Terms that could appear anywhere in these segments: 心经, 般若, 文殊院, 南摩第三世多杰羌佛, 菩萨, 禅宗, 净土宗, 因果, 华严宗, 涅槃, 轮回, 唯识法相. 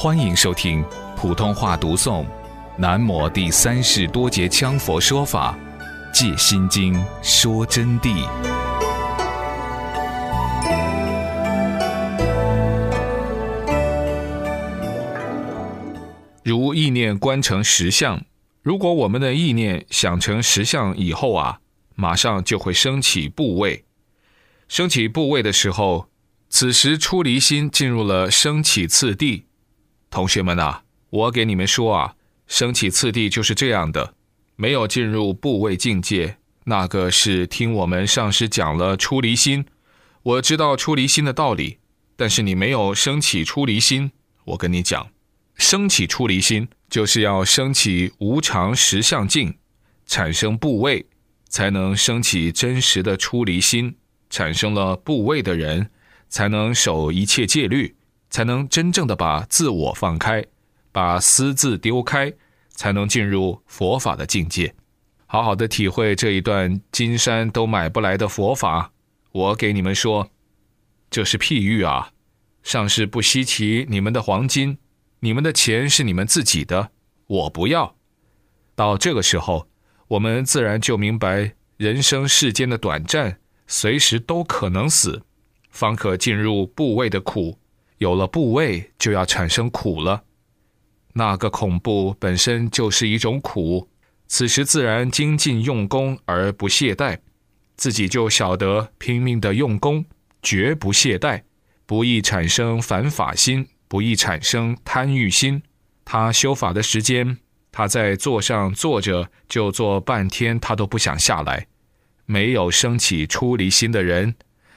欢迎收听普通话读诵《南摩第三世多杰羌佛说法·藉心经说真谛》。如意念观成实相，如果我们的意念想成实相以后啊，马上就会升起部位。升起部位的时候，此时出离心进入了升起次第。同学们啊，我给你们说啊，升起次第就是这样的，没有进入部位境界，那个是听我们上师讲了出离心，我知道出离心的道理，但是你没有升起出离心，我跟你讲，升起出离心就是要升起无常实相境，产生部位，才能升起真实的出离心，产生了部位的人，才能守一切戒律，才能真正的把自我放开，把私自丢开，才能进入佛法的境界。好好的体会这一段金山都买不来的佛法。我给你们说，这是譬喻啊，上师不稀奇你们的黄金，你们的钱是你们自己的，我不要。到这个时候，我们自然就明白人生世间的短暂，随时都可能死，方可进入部位的苦，有了部位就要产生苦了，那个恐怖本身就是一种苦，此时自然精进用功而不懈怠，自己就晓得拼命的用功，绝不懈怠，不易产生反法心，不易产生贪欲心。他修法的时间，他在座上坐着就坐半天，他都不想下来。没有升起出离心的人，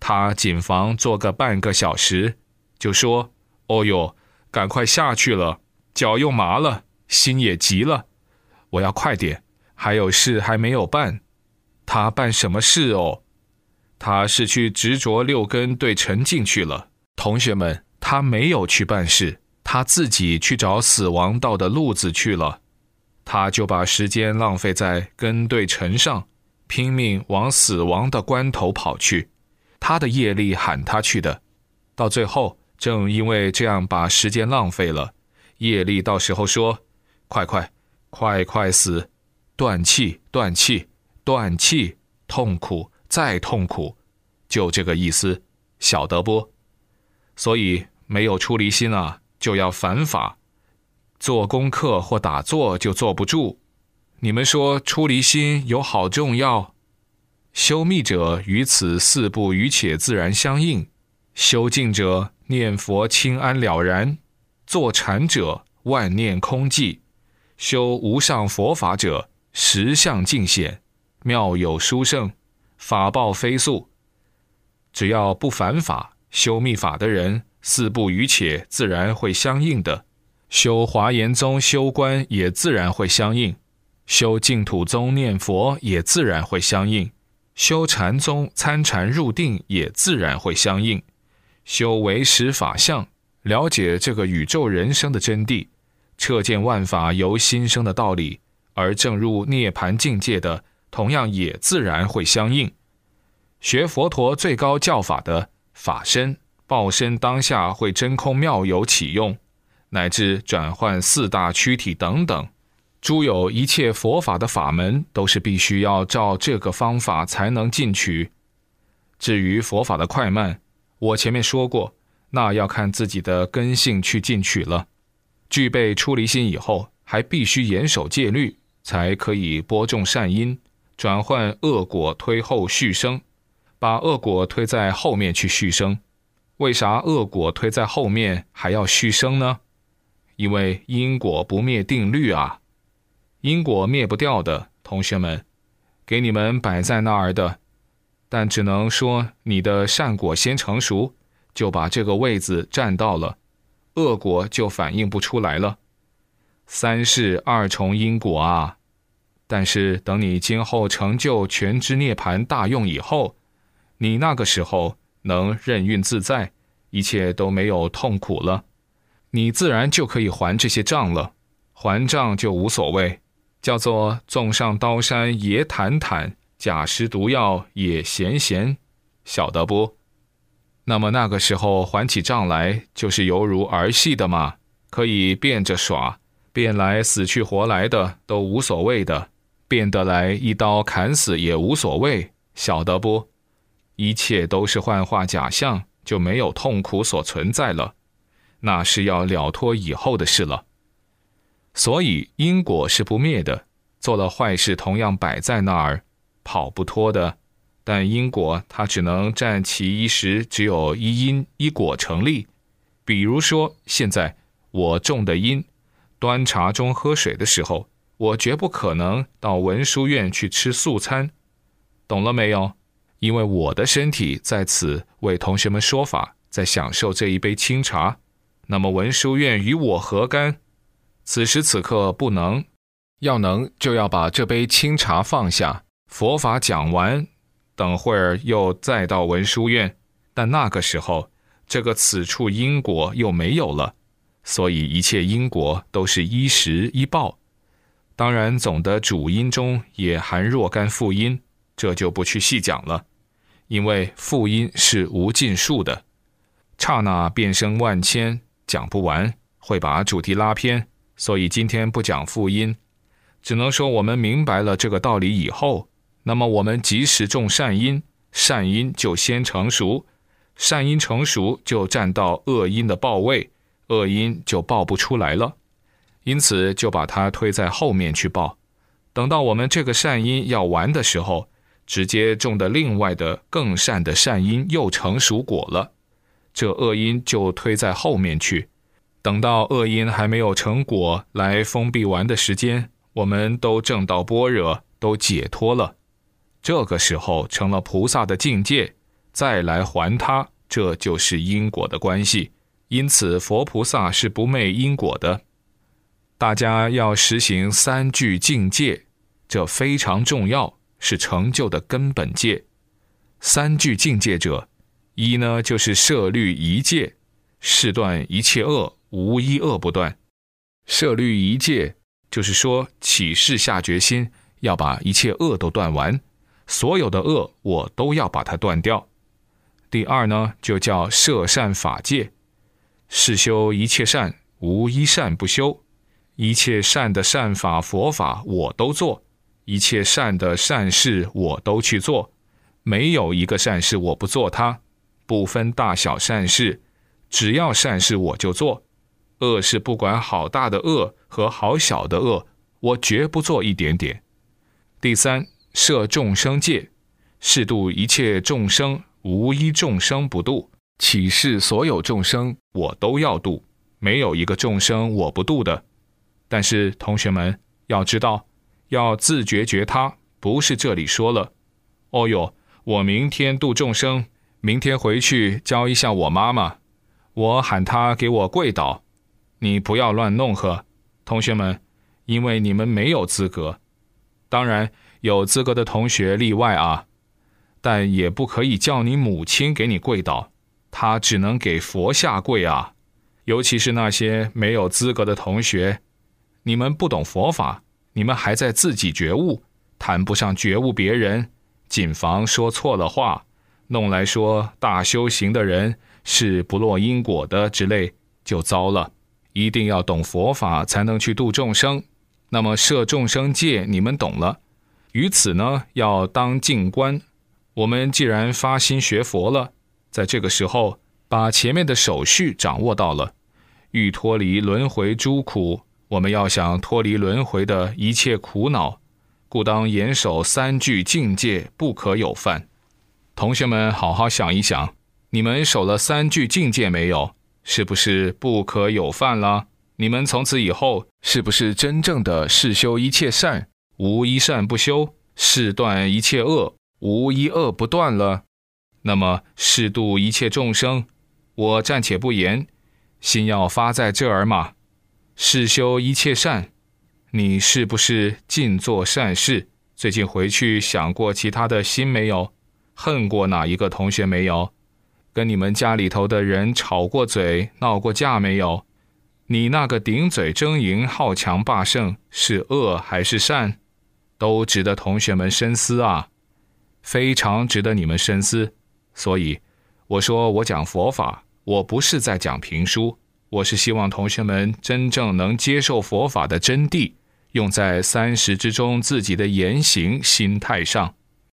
他谨防坐个半个小时就说，哦哟，赶快下去了，脚又麻了，心也急了，我要快点，还有事还没有办。他办什么事哦？他是去执着六根对沉静去了。同学们，他没有去办事，他自己去找死亡道的路子去了。他就把时间浪费在根对尘上，拼命往死亡的关头跑去，他的业力喊他去的。到最后，正因为这样把时间浪费了，业力到时候说，快快快快死，断气断气断气，痛苦再痛苦，就这个意思，晓得不？所以没有出离心啊，就要反法，做功课或打坐就坐不住。你们说出离心有好重要？修密者与此四部与且自然相应，修静者念佛清安了然，坐禅者万念空寂，修无上佛法者实相尽显，妙有殊胜，法报非速。只要不反法，修密法的人，四部与且自然会相应的，修华严宗修观也自然会相应，修净土宗念佛也自然会相应，修禅宗参禅入定也自然会相应，修唯识法相，了解这个宇宙人生的真谛，彻见万法由心生的道理，而正入涅槃境界的，同样也自然会相应。学佛陀最高教法的法身、报身当下会真空妙有起用，乃至转换四大躯体等等，诸有一切佛法的法门，都是必须要照这个方法才能进取。至于佛法的快慢，我前面说过，那要看自己的根性去进取了。具备出离心以后，还必须严守戒律，才可以播种善因，转换恶果推后续生，把恶果推在后面去续生。为啥恶果推在后面还要续生呢？因为因果不灭定律啊，因果灭不掉的。同学们，给你们摆在那儿的，但只能说你的善果先成熟，就把这个位子占到了，恶果就反映不出来了。三世二重因果啊！但是等你今后成就全知涅槃大用以后，你那个时候能任运自在，一切都没有痛苦了，你自然就可以还这些账了。还账就无所谓，叫做纵上刀山也坦坦，假施毒药也咸咸，晓得不？那么那个时候还起账来，就是犹如儿戏的嘛，可以变着耍，变来死去活来的都无所谓的，变得来一刀砍死也无所谓，晓得不？一切都是幻化假象，就没有痛苦所存在了，那是要了脱以后的事了。所以因果是不灭的，做了坏事同样摆在那儿，跑不脱的。但因果它只能占其一时，只有一因一果成立。比如说现在我种的因，端茶中喝水的时候，我绝不可能到文殊院去吃素餐，懂了没有？因为我的身体在此为同学们说法，在享受这一杯清茶，那么文殊院与我何干？此时此刻不能，要能就要把这杯清茶放下，佛法讲完，等会儿又再到文殊院，但那个时候，这个此处因果又没有了，所以一切因果都是一时一报。当然，总的主因中也含若干副因，这就不去细讲了，因为副因是无尽数的，刹那变生万千，讲不完，会把主题拉偏，所以今天不讲副因，只能说我们明白了这个道理以后，那么我们及时种善因，善因就先成熟，善因成熟就占到恶因的报位，恶因就报不出来了，因此就把它推在后面去报。等到我们这个善因要完的时候，直接种的另外的更善的善因又成熟果了，这恶因就推在后面去。等到恶因还没有成果来封闭完的时间，我们都证到般若，都解脱了，这个时候成了菩萨的境界，再来还他，这就是因果的关系。因此佛菩萨是不昧因果的。大家要实行三句境界，这非常重要，是成就的根本戒。三句境界者，一呢就是摄律仪戒，誓断一切恶，无一恶不断。摄律仪戒就是说起誓下决心要把一切恶都断完，所有的恶我都要把它断掉。第二呢，就叫摄善法戒，誓修一切善，无一善不修，一切善的善法佛法我都做，一切善的善事我都去做，没有一个善事我不做它，不分大小善事，只要善事我就做，恶事不管好大的恶和好小的恶，我绝不做一点点。第三，摄众生戒，誓度一切众生，无一众生不度，起誓所有众生我都要度，没有一个众生我不度的。但是同学们要知道，要自觉觉他，不是这里说了哦哟，我明天度众生，明天回去教一下我妈妈，我喊她给我跪倒，你不要乱弄呵，同学们，因为你们没有资格。当然有资格的同学例外啊，但也不可以叫你母亲给你跪倒，她只能给佛下跪啊。尤其是那些没有资格的同学，你们不懂佛法，你们还在自己觉悟，谈不上觉悟别人，谨防说错了话，弄来说大修行的人是不落因果的之类，就糟了。一定要懂佛法才能去度众生。那么摄众生戒你们懂了，于此呢要当静观。我们既然发心学佛了，在这个时候把前面的手续掌握到了，欲脱离轮回诸苦，我们要想脱离轮回的一切苦恼，故当严守三句境界，不可有犯。同学们好好想一想，你们守了三句境界没有？是不是不可有犯了？你们从此以后是不是真正的誓修一切善，无一善不修，誓断一切恶，无一恶不断了？那么誓度一切众生，我暂且不言，心要发在这儿嘛。誓修一切善，你是不是尽做善事？最近回去想过其他的心没有？恨过哪一个同学没有？跟你们家里头的人吵过嘴，闹过架没有？你那个顶嘴争赢、好强霸胜，是恶还是善？都值得同学们深思啊，非常值得你们深思。所以我说我讲佛法，我不是在讲评书，我是希望同学们真正能接受佛法的真谛，用在30之中自己的言行心态上。